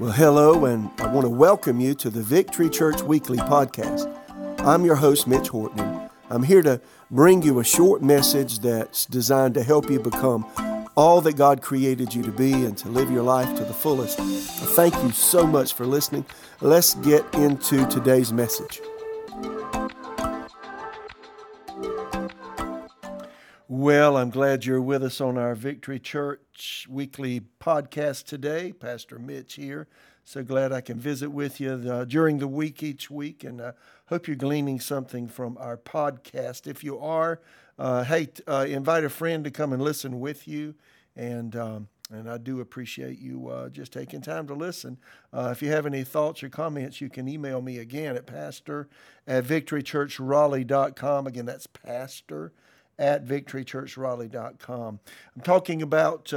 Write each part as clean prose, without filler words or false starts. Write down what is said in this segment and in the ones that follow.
Well, hello, and I want to welcome you to the Victory Church Weekly Podcast. I'm your host, Mitch Horton, and I'm here to bring you a short message that's designed to help you become all that God created you to be and to live your life to the fullest. Thank you so much for listening. Let's get into today's message. Well, I'm glad you're with us on our Victory Church Weekly Podcast today. Pastor Mitch here. So glad I can visit with you during the week each week, and I hope you're gleaning something from our podcast. If you are, invite a friend to come and listen with you, and I do appreciate you just taking time to listen. If you have any thoughts or comments, you can email me again at pastor@victorychurchraleigh.com. Again, that's pastor at victorychurchraleigh.com. I'm talking about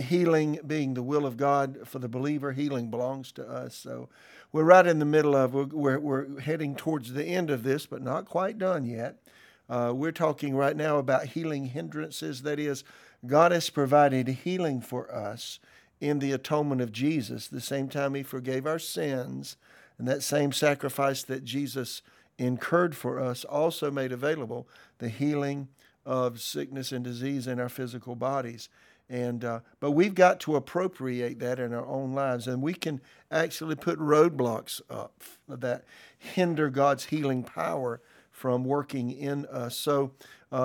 healing being the will of God for the believer. Healing belongs to us. So we're right in the middle of, we're heading towards the end of this, but not quite done yet. We're talking right now about healing hindrances. That is, God has provided healing for us in the atonement of Jesus, the same time He forgave our sins, and that same sacrifice that Jesus incurred for us also made available the healing of sickness and disease in our physical bodies. But we've got to appropriate that in our own lives, and we can actually put roadblocks up that hinder God's healing power from working in us. So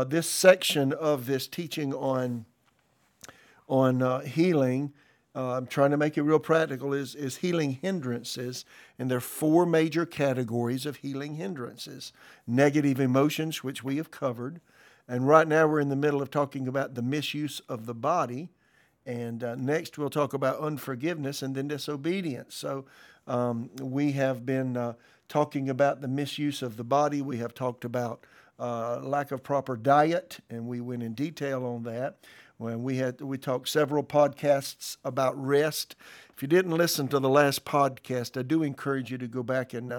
this section of this teaching on healing, I'm trying to make it real practical, is healing hindrances. And there are four major categories of healing hindrances. Negative emotions, which we have covered. And right now we're in the middle of talking about the misuse of the body. And next we'll talk about unforgiveness and then disobedience. So we have been talking about the misuse of the body. We have talked about lack of proper diet, and we went in detail on that. When we talked several podcasts about rest. If you didn't listen to the last podcast, I do encourage you to go back and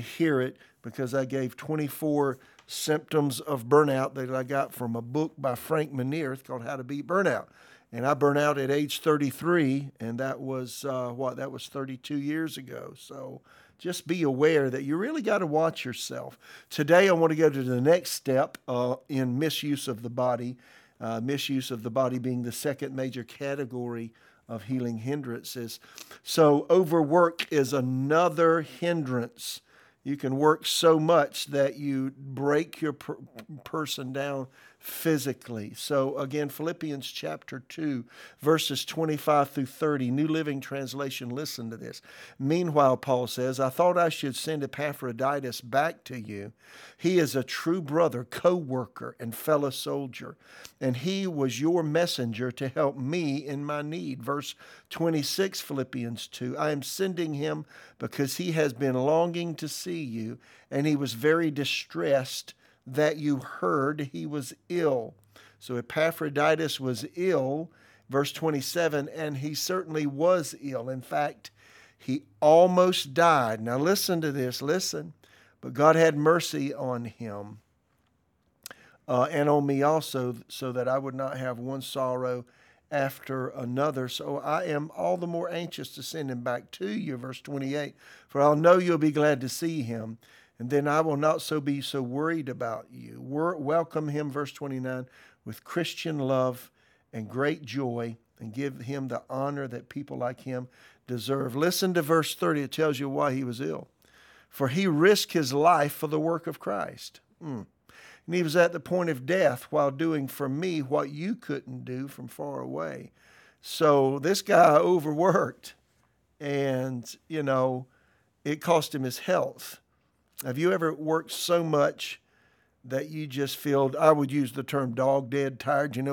hear it, because I gave 24 symptoms of burnout that I got from a book by Frank Muneer called How to Beat Burnout. And I burned out at age 33, and that was That was 32 years ago. So just be aware that you really got to watch yourself. Today I want to go to the next step in misuse of the body. Misuse of the body being the second major category of healing hindrances. So overwork is another hindrance. You can work so much that you break your person down physically. So again, Philippians chapter 2, verses 25 through 30, New Living Translation, listen to this. Meanwhile, Paul says, I thought I should send Epaphroditus back to you. He is a true brother, co-worker, and fellow soldier, and he was your messenger to help me in my need. Verse 26, Philippians 2, I am sending him because he has been longing to see you, and he was very distressed that you heard he was ill. So Epaphroditus was ill, verse 27, and he certainly was ill. In fact, he almost died. Now listen to this, listen. But God had mercy on him and on me also, so that I would not have one sorrow after another. So I am all the more anxious to send him back to you, verse 28, for I'll know you'll be glad to see him. And then I will not be so worried about you. Welcome him, verse 29, with Christian love and great joy, and give him the honor that people like him deserve. Listen to verse 30. It tells you why he was ill. For he risked his life for the work of Christ. And he was at the point of death while doing for me what you couldn't do from far away. So this guy overworked, and, you know, it cost him his health. Have you ever worked so much that you just feel, I would use the term dog dead, tired? You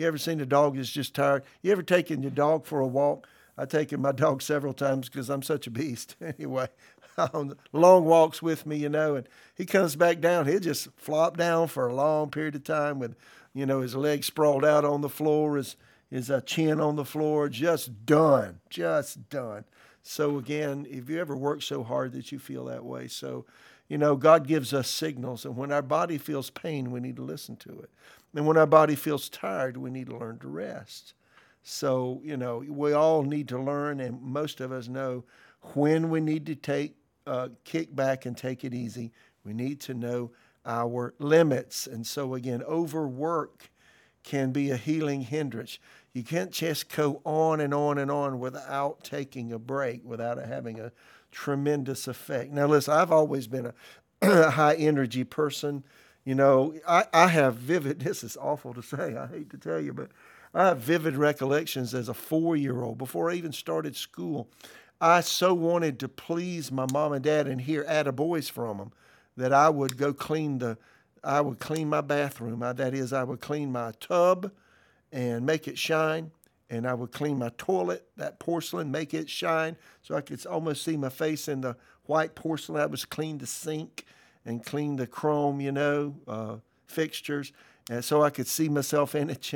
ever seen a dog that's just tired? You ever taken your dog for a walk? I've taken my dog several times because I'm such a beast. Anyway, on long walks with me, and he comes back down. He'll just flop down for a long period of time with, his legs sprawled out on the floor, his chin on the floor, just done. So again, if you ever work so hard that you feel that way, so, God gives us signals. And when our body feels pain, we need to listen to it. And when our body feels tired, we need to learn to rest. So, you know, we all need to learn, and most of us know when we need to kick back and take it easy. We need to know our limits. And so, again, overwork can be a healing hindrance. You can't just go on and on and on without taking a break, without having a tremendous effect. Now, listen, I've always been a high-energy person. You know, I have vivid, this is awful to say, I hate to tell you, but I have vivid recollections as a 4-year-old, before I even started school. I so wanted to please my mom and dad and hear attaboys from them that I would go clean my bathroom. That is, I would clean my tub and make it shine, and I would clean my toilet, that porcelain, make it shine, so I could almost see my face in the white porcelain. I was clean the sink and clean the chrome, fixtures, and so I could see myself in it,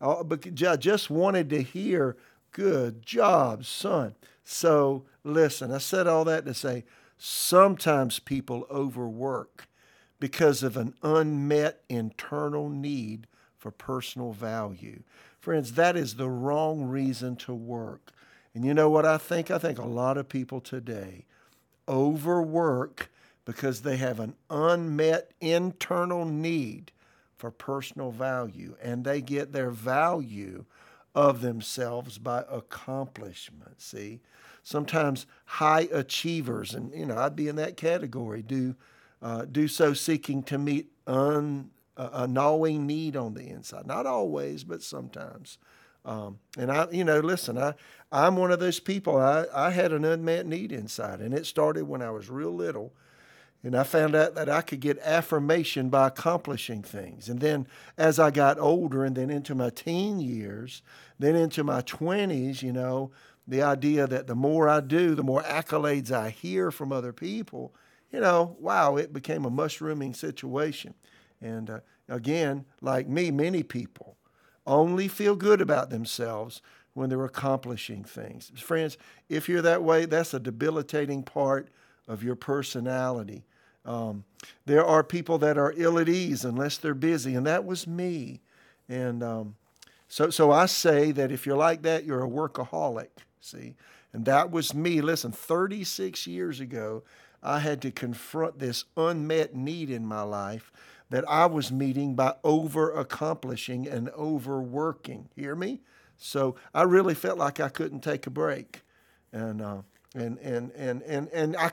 But I just wanted to hear, good job, son. So listen, I said all that to say, sometimes people overwork because of an unmet internal need for personal value. Friends, that is the wrong reason to work. And you know what I think? I think a lot of people today overwork because they have an unmet internal need for personal value, and they get their value of themselves by accomplishment, see? Sometimes high achievers, and I'd be in that category, do so seeking to meet a gnawing need on the inside. Not always, but sometimes. I'm one of those people. I had an unmet need inside, and it started when I was real little. And I found out that I could get affirmation by accomplishing things. And then as I got older and then into my teen years, then into my 20s, the idea that the more I do, the more accolades I hear from other people, it became a mushrooming situation. And again, like me, many people only feel good about themselves when they're accomplishing things. Friends, if you're that way, that's a debilitating part of your personality. There are people that are ill at ease unless they're busy, and that was me. And so I say that if you're like that, you're a workaholic, see? And that was me. Listen, 36 years ago, I had to confront this unmet need in my life that I was meeting by over-accomplishing and overworking. Hear me? So I really felt like I couldn't take a break. And I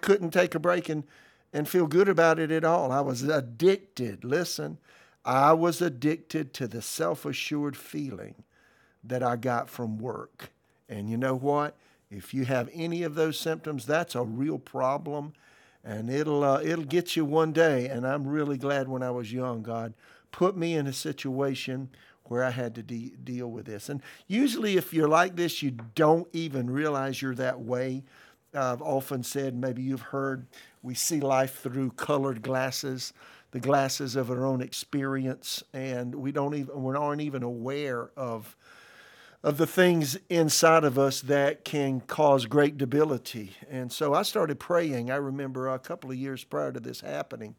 couldn't take a break and feel good about it at all. I was addicted. Listen, I was addicted to the self-assured feeling that I got from work. And you know what? If you have any of those symptoms, that's a real problem, and it'll get you one day. And I'm really glad when I was young, God put me in a situation where I had to deal with this. And usually if you're like this, you don't even realize you're that way. I've often said, maybe you've heard, we see life through colored glasses, the glasses of our own experience, and we aren't even aware of the things inside of us that can cause great debility. And so I started praying. I remember a couple of years prior to this happening,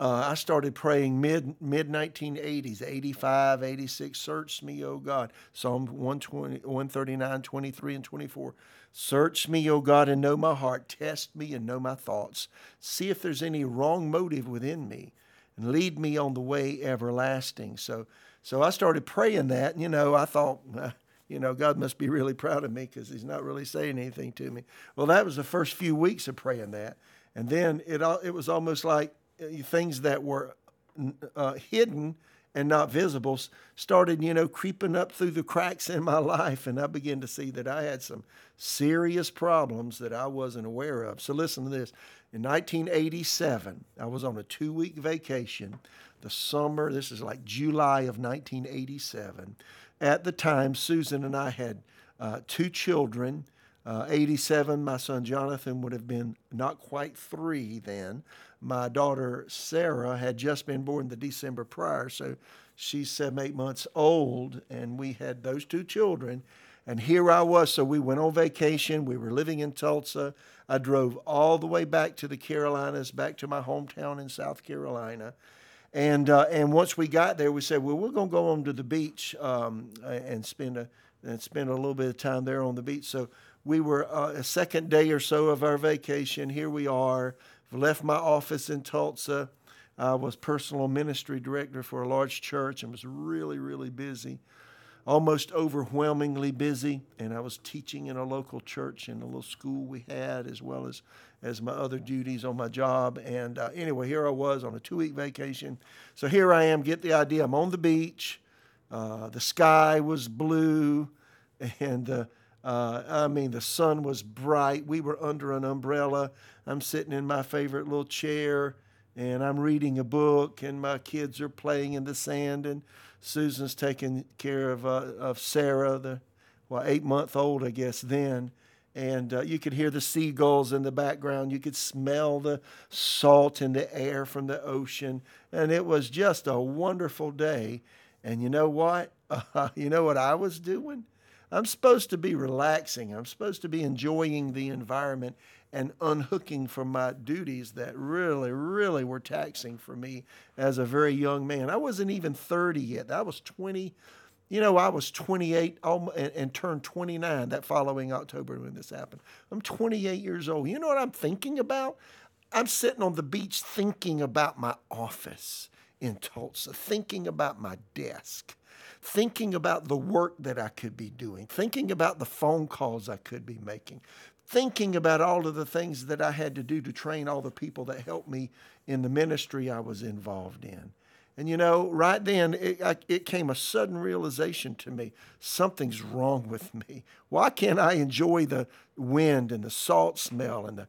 I started praying mid-1980s, 85, 86, search me, O God. Psalm 139, 23, and 24. Search me, O God, and know my heart. Test me and know my thoughts. See if there's any wrong motive within me, and lead me on the way everlasting. So I started praying that, and I thought, God must be really proud of me because he's not really saying anything to me. Well, that was the first few weeks of praying that. And then it was almost like, things that were hidden and not visible started, creeping up through the cracks in my life. And I began to see that I had some serious problems that I wasn't aware of. So listen to this. In 1987, I was on a 2-week vacation. The summer, this is like July of 1987. At the time, Susan and I had 2 children. 87, my son Jonathan would have been not quite 3 then. My daughter Sarah had just been born the December prior, so she's 7-8 months old, and we had those 2 children. And here I was, so we went on vacation. We were living in Tulsa. I drove all the way back to the Carolinas, back to my hometown in South Carolina. And once we got there, we said, well, we're going to go on to the beach and spend a little bit of time there on the beach. So we were a second day or so of our vacation. Here we are. I've left my office in Tulsa. I was personal ministry director for a large church and was really, really busy, almost overwhelmingly busy. And I was teaching in a local church in a little school we had, as well as my other duties on my job. And anyway, here I was on a 2-week vacation. So here I am, get the idea. I'm on the beach. The sky was blue. And the sun was bright. We were under an umbrella. I'm sitting in my favorite little chair. And I'm reading a book, and my kids are playing in the sand, and Susan's taking care of Sarah, the 8-month-old, I guess, then. And you could hear the seagulls in the background. You could smell the salt in the air from the ocean. And it was just a wonderful day. And you know what? You know what I was doing? I'm supposed to be relaxing. I'm supposed to be enjoying the environment and unhooking from my duties that really, really were taxing for me as a very young man. I wasn't even 30 yet. I was 20. You know, I was 28 and turned 29 that following October when this happened. I'm 28 years old. You know what I'm thinking about? I'm sitting on the beach thinking about my office in Tulsa, thinking about my desk, thinking about the work that I could be doing, thinking about the phone calls I could be making, thinking about all of the things that I had to do to train all the people that helped me in the ministry I was involved in. And, you know, right then it came a sudden realization to me. Something's wrong with me. Why can't I enjoy the wind and the salt smell and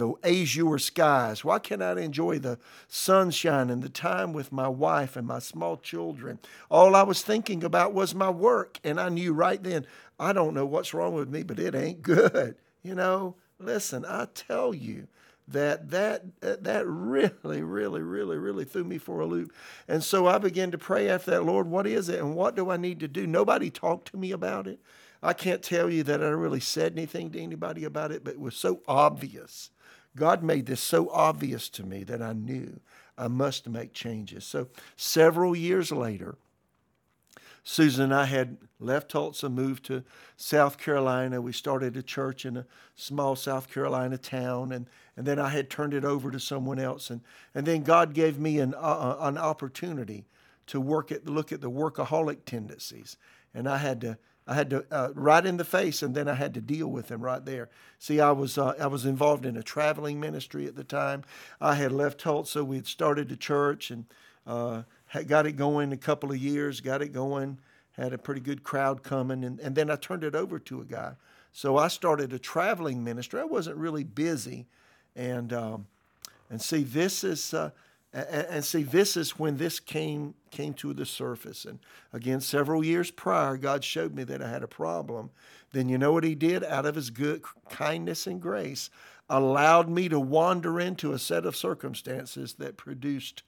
the azure skies? Why can't I enjoy the sunshine and the time with my wife and my small children? All I was thinking about was my work. And I knew right then, I don't know what's wrong with me, but it ain't good. You know, listen, I tell you, that really, really, really, really threw me for a loop. And so I began to pray after that, Lord, what is it and what do I need to do? Nobody talked to me about it. I can't tell you that I really said anything to anybody about it, but it was so obvious. God made this so obvious to me that I knew I must make changes. So several years later, Susan and I had left Tulsa, moved to South Carolina. We started a church in a small South Carolina town, and then I had turned it over to someone else. And then God gave me an opportunity to look at the workaholic tendencies. And I had to right in the face, and then I had to deal with them right there. See, I was involved in a traveling ministry at the time. I had left Tulsa. We had started a church, and got it going a couple of years, had a pretty good crowd coming, and then I turned it over to a guy. So I started a traveling ministry. I wasn't really busy, and this is when this came to the surface. And again, several years prior, God showed me that I had a problem. Then you know what He did? Out of His good kindness and grace, allowed me to wander into a set of circumstances that produced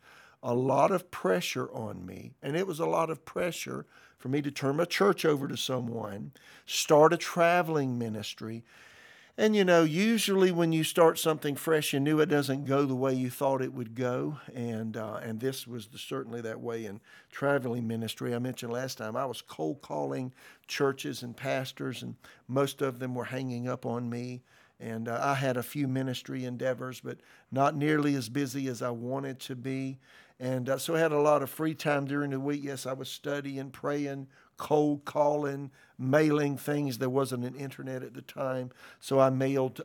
a lot of pressure on me, and it was a lot of pressure for me to turn my church over to someone, start a traveling ministry. And, you know, usually when you start something fresh and new, it doesn't go the way you thought it would go, and this was certainly that way in traveling ministry. I mentioned last time I was cold calling churches and pastors, and most of them were hanging up on me. And I had a few ministry endeavors, but not nearly as busy as I wanted to be. And so I had a lot of free time during the week. Yes, I was studying, praying, cold calling, mailing things. There wasn't an internet at the time. So I mailed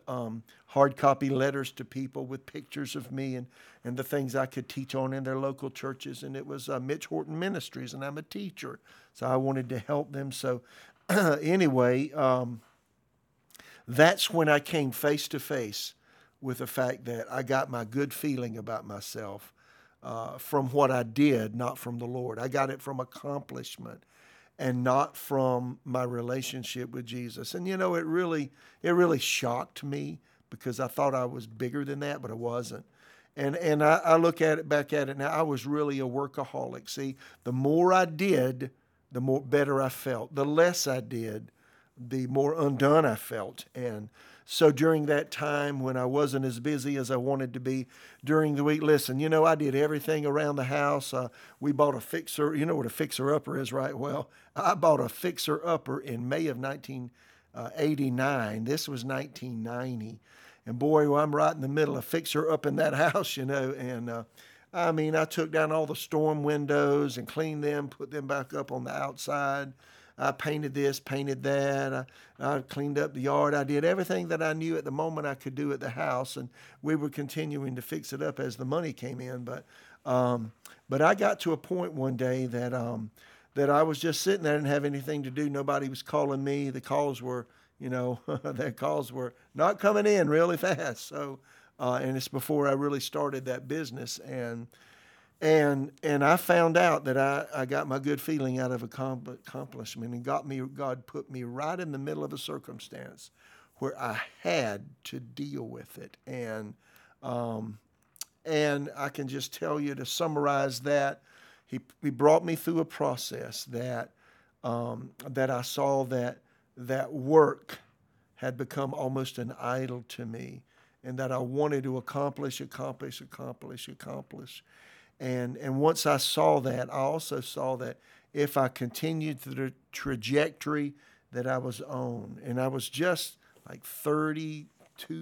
hard copy letters to people with pictures of me and the things I could teach on in their local churches. And it was Mitch Horton Ministries, and I'm a teacher. So I wanted to help them. So anyway... That's when I came face to face with the fact that I got my good feeling about myself from what I did, not from the Lord. I got it from accomplishment and not from my relationship with Jesus. And, you know, it really shocked me because I thought I was bigger than that, but I wasn't. And I look at it back at it now. I was really a workaholic. See, the more I did, the more better I felt. The less I did, the more undone I felt. And So during that time when I wasn't as busy as I wanted to be during the week, listen, you know, I did everything around the house. We bought a fixer. You know what a fixer-upper is, right? Well, I bought a fixer-upper in May of 1989. This was 1990. And boy, well, I'm right in the middle of fixer-up in that house, you know. And I mean, I took down all the storm windows and cleaned them, put them back up on the outside. I painted this, painted that. I cleaned up the yard. I did everything that I knew at the moment I could do at the house, and we were continuing to fix it up as the money came in. But I got to a point one day that I was just sitting there and have anything to do. Nobody was calling me. The calls were, you know, the calls were not coming in really fast. So, and it's before I really started that business, and I found out that I got my good feeling out of accomplishment, and God put me right in the middle of a circumstance where I had to deal with it. And I can just tell you, to summarize that, he brought me through a process that I saw that work had become almost an idol to me, and that I wanted to accomplish. And once I saw that, I also saw that if I continued the trajectory that I was on, and I was just like 32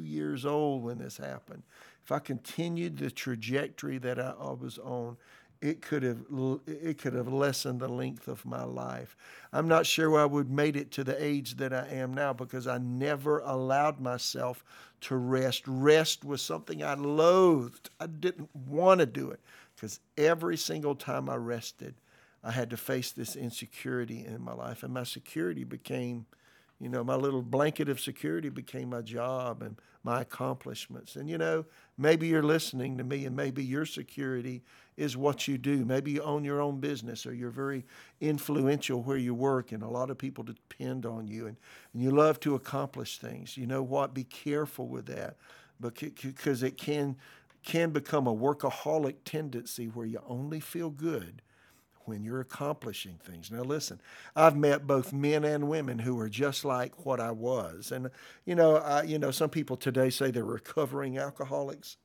years old when this happened, if I continued the trajectory that I was on, it could have lessened the length of my life. I'm not sure I would have made it to the age that I am now, because I never allowed myself to rest. Rest was something I loathed. I didn't want to do it, because every single time I rested, I had to face this insecurity in my life. And my security became, you know, my little blanket of security became my job and my accomplishments. And, you know, maybe you're listening to me, and maybe your security is what you do. Maybe you own your own business, or you're very influential where you work, and a lot of people depend on you, and you love to accomplish things. You know what? Be careful with that, because it can become a workaholic tendency where you only feel good when you're accomplishing things. Now listen, I've met both men and women who are just like what I was. And, you know, some people today say they're recovering alcoholics.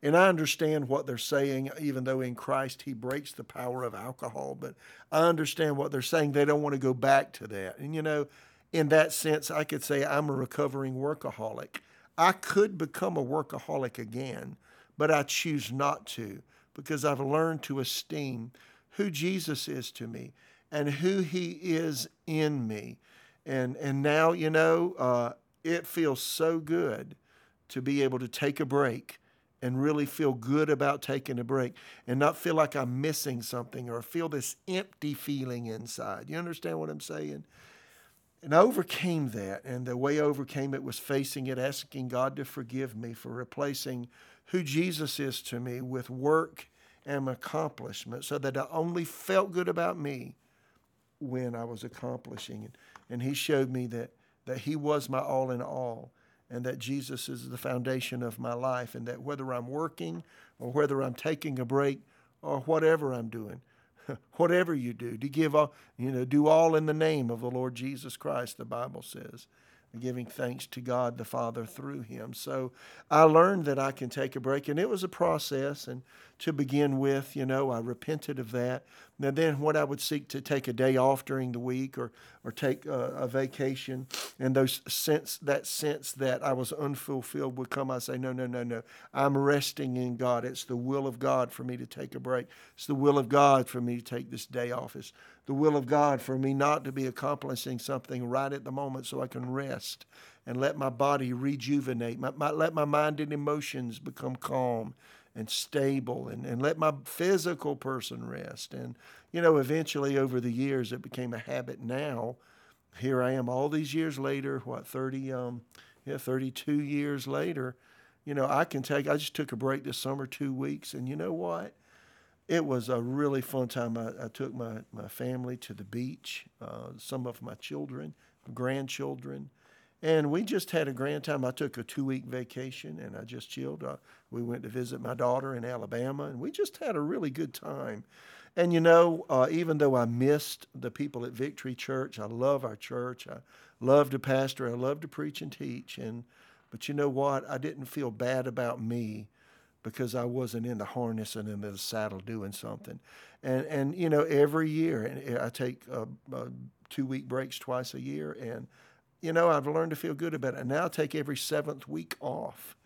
And I understand what they're saying, even though in Christ he breaks the power of alcohol. But I understand what they're saying. They don't want to go back to that. And, you know, in that sense, I could say I'm a recovering workaholic. I could become a workaholic again, but I choose not to, because I've learned to esteem who Jesus is to me and who he is in me. And now, you know, it feels so good to be able to take a break and really feel good about taking a break and not feel like I'm missing something or feel this empty feeling inside. You understand what I'm saying? And I overcame that, and the way I overcame it was facing it, asking God to forgive me for replacing who Jesus is to me with work and accomplishment, so that I only felt good about me when I was accomplishing it. And he showed me that he was my all in all, and that Jesus is the foundation of my life, and that whether I'm working or whether I'm taking a break or whatever I'm doing, whatever you do, to give all, you know, do all in the name of the Lord Jesus Christ, the Bible says, giving thanks to God the Father through him. So I learned that I can take a break, and it was a process. And to begin with, you know, I repented of that. Now then, what I would seek to take a day off during the week, or take a vacation, and that sense that I was unfulfilled would come. I say, no. I'm resting in God. It's the will of God for me to take a break. It's the will of God for me to take this day off. It's the will of God for me not to be accomplishing something right at the moment, so I can rest and let my body rejuvenate, let my mind and emotions become calm and stable, and let my physical person rest. And, you know, eventually over the years, it became a habit. Now, here I am all these years later, 32 years later, you know, I just took a break this summer, 2 weeks, and you know what? It was a really fun time. I took my family to the beach, some of my children, grandchildren, and we just had a grand time. I took a 2-week vacation, and I just chilled. We went to visit my daughter in Alabama, and we just had a really good time. And you know, even though I missed the people at Victory Church, I love our church. I love to pastor. I love to preach and teach. But you know what? I didn't feel bad about me because I wasn't in the harness and in the saddle doing something. And you know, every year, and I take 2-week breaks twice a year, and you know, I've learned to feel good about it. And now I take every 7th week off.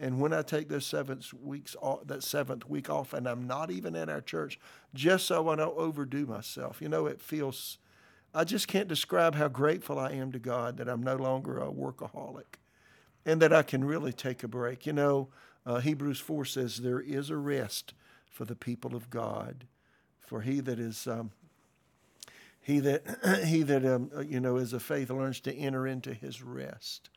And when I take those 7 weeks off, that 7th week off, and I'm not even at our church, just so I don't overdo myself. You know, it feels, I just can't describe how grateful I am to God that I'm no longer a workaholic and that I can really take a break. You know, Hebrews 4 says, there is a rest for the people of God, for he that is of faith learns to enter into his rest,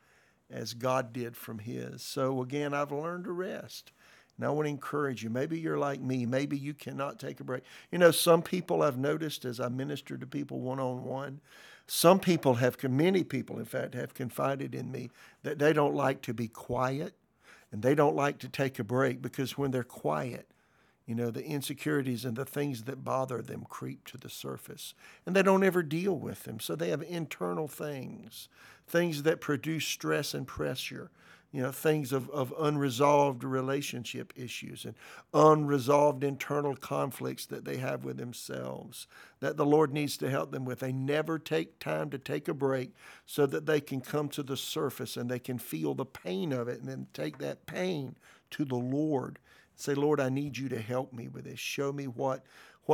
as God did from his. So again, I've learned to rest. And I want to encourage you. Maybe you're like me. Maybe you cannot take a break. You know, some people I've noticed as I minister to people one-on-one, many people, in fact, have confided in me that they don't like to be quiet and they don't like to take a break because when they're quiet, you know, the insecurities and the things that bother them creep to the surface, and they don't ever deal with them. So they have internal things that produce stress and pressure, you know, things of unresolved relationship issues and unresolved internal conflicts that they have with themselves that the Lord needs to help them with. They never take time to take a break so that they can come to the surface and they can feel the pain of it and then take that pain to the Lord. Say, Lord, I need you to help me with this. Show me what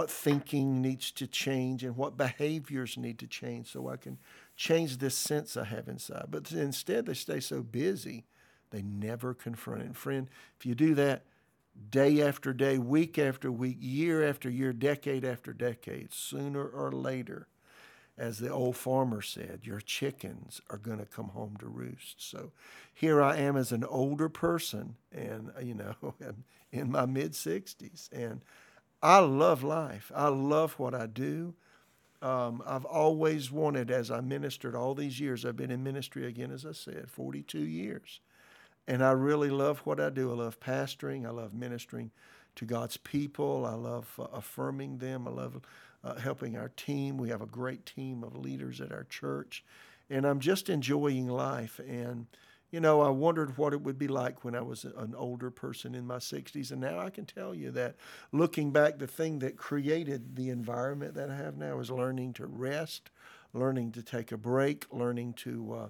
thinking needs to change and what behaviors need to change so I can change this sense I have inside. But instead, they stay so busy, they never confront it. And friend, if you do that day after day, week after week, year after year, decade after decade, sooner or later, as the old farmer said, your chickens are going to come home to roost. So here I am as an older person and, you know, in my mid-60s. And I love life. I love what I do. I've always wanted, as I ministered all these years, I've been in ministry again, as I said, 42 years. And I really love what I do. I love pastoring. I love ministering to God's people. I love affirming them. I love helping our team. We have a great team of leaders at our church, and I'm just enjoying life. And, you know, I wondered what it would be like when I was an older person in my 60s, and now I can tell you that looking back, the thing that created the environment that I have now is learning to rest, learning to take a break, learning to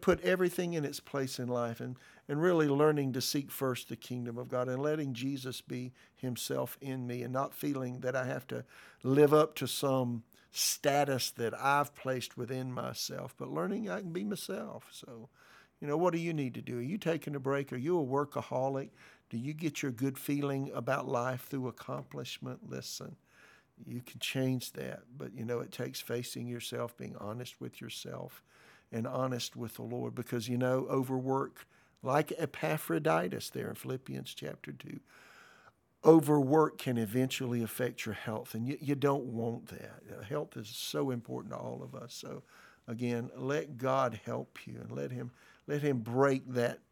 put everything in its place in life, and really learning to seek first the kingdom of God and letting Jesus be himself in me and not feeling that I have to live up to some status that I've placed within myself, but learning I can be myself. So, you know, what do you need to do? Are you taking a break? Are you a workaholic? Do you get your good feeling about life through accomplishment? Listen, you can change that, but, you know, it takes facing yourself, being honest with yourself, and honest with the Lord, because, you know, overwork, like Epaphroditus there in Philippians chapter 2, overwork can eventually affect your health, and you don't want that. Health is so important to all of us. So, again, let God help you, and let him break that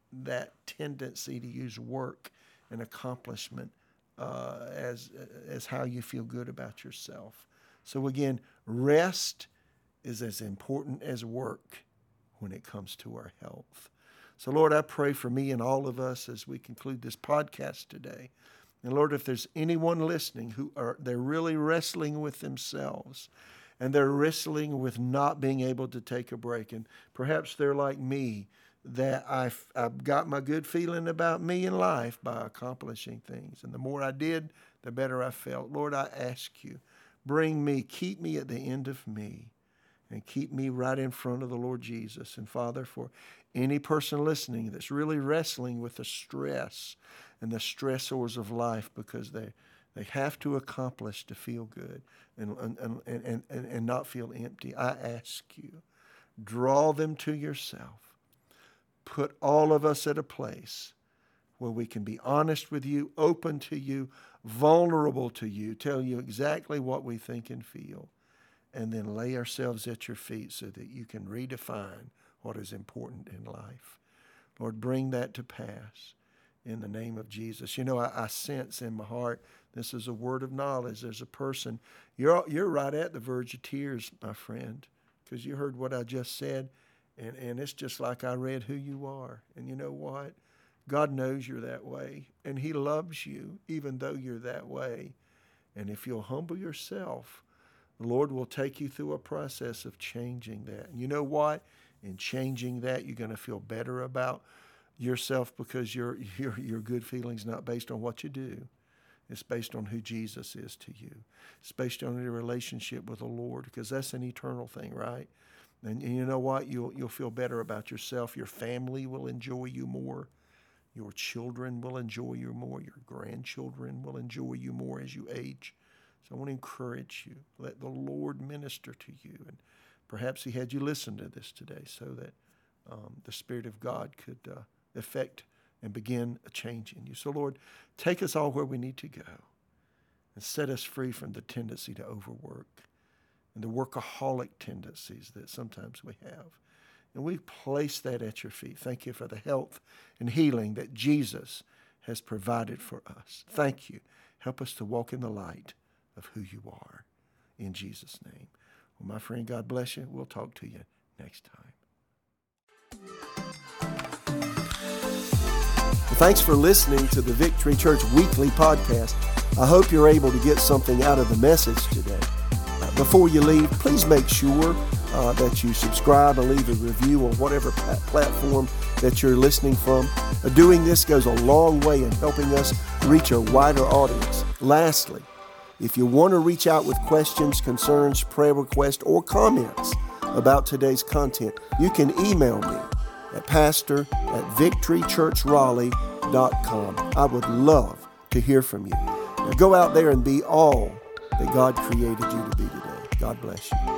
tendency to use work and accomplishment as how you feel good about yourself. So, again, rest is as important as work when it comes to our health. So, Lord, I pray for me and all of us as we conclude this podcast today. And, Lord, if there's anyone listening they're really wrestling with themselves and they're wrestling with not being able to take a break, and perhaps they're like me, that I've got my good feeling about me in life by accomplishing things. And the more I did, the better I felt. Lord, I ask you, bring me, keep me at the end of me, and keep me right in front of the Lord Jesus. And Father, for any person listening that's really wrestling with the stress and the stressors of life because they have to accomplish to feel good and not feel empty, I ask you, draw them to yourself. Put all of us at a place where we can be honest with you, open to you, vulnerable to you, tell you exactly what we think and feel, and then lay ourselves at your feet so that you can redefine what is important in life. Lord, bring that to pass. in the name of Jesus. You know, I sense in my heart, this is a word of knowledge. There's a person, you're right at the verge of tears, my friend, because you heard what I just said, and it's just like I read who you are. And you know what? God knows you're that way, and he loves you even though you're that way. And if you'll humble yourself, the Lord will take you through a process of changing that. And you know what? In changing that, you're going to feel better about yourself, because your good feeling's not based on what you do. It's based on who Jesus is to you. It's based on your relationship with the Lord, because that's an eternal thing, right? And you know what? You'll feel better about yourself. Your family will enjoy you more. Your children will enjoy you more. Your grandchildren will enjoy you more as you age. So I want to encourage you. Let the Lord minister to you. And perhaps he had you listen to this today so that the Spirit of God could affect and begin a change in you. So, Lord, take us all where we need to go and set us free from the tendency to overwork and the workaholic tendencies that sometimes we have. And we place that at your feet. Thank you for the health and healing that Jesus has provided for us. Thank you. Help us to walk in the light of who you are. In Jesus' name. Well, my friend, God bless you. We'll talk to you next time. Thanks for listening to the Victory Church Weekly Podcast. I hope you're able to get something out of the message today. Before you leave, please make sure that you subscribe and leave a review on whatever platform that you're listening from. Doing this goes a long way in helping us reach a wider audience. Lastly, if you want to reach out with questions, concerns, prayer requests, or comments about today's content, you can email me at pastor@victorychurchraleigh.com. I would love to hear from you. Now go out there and be all that God created you to be today. God bless you.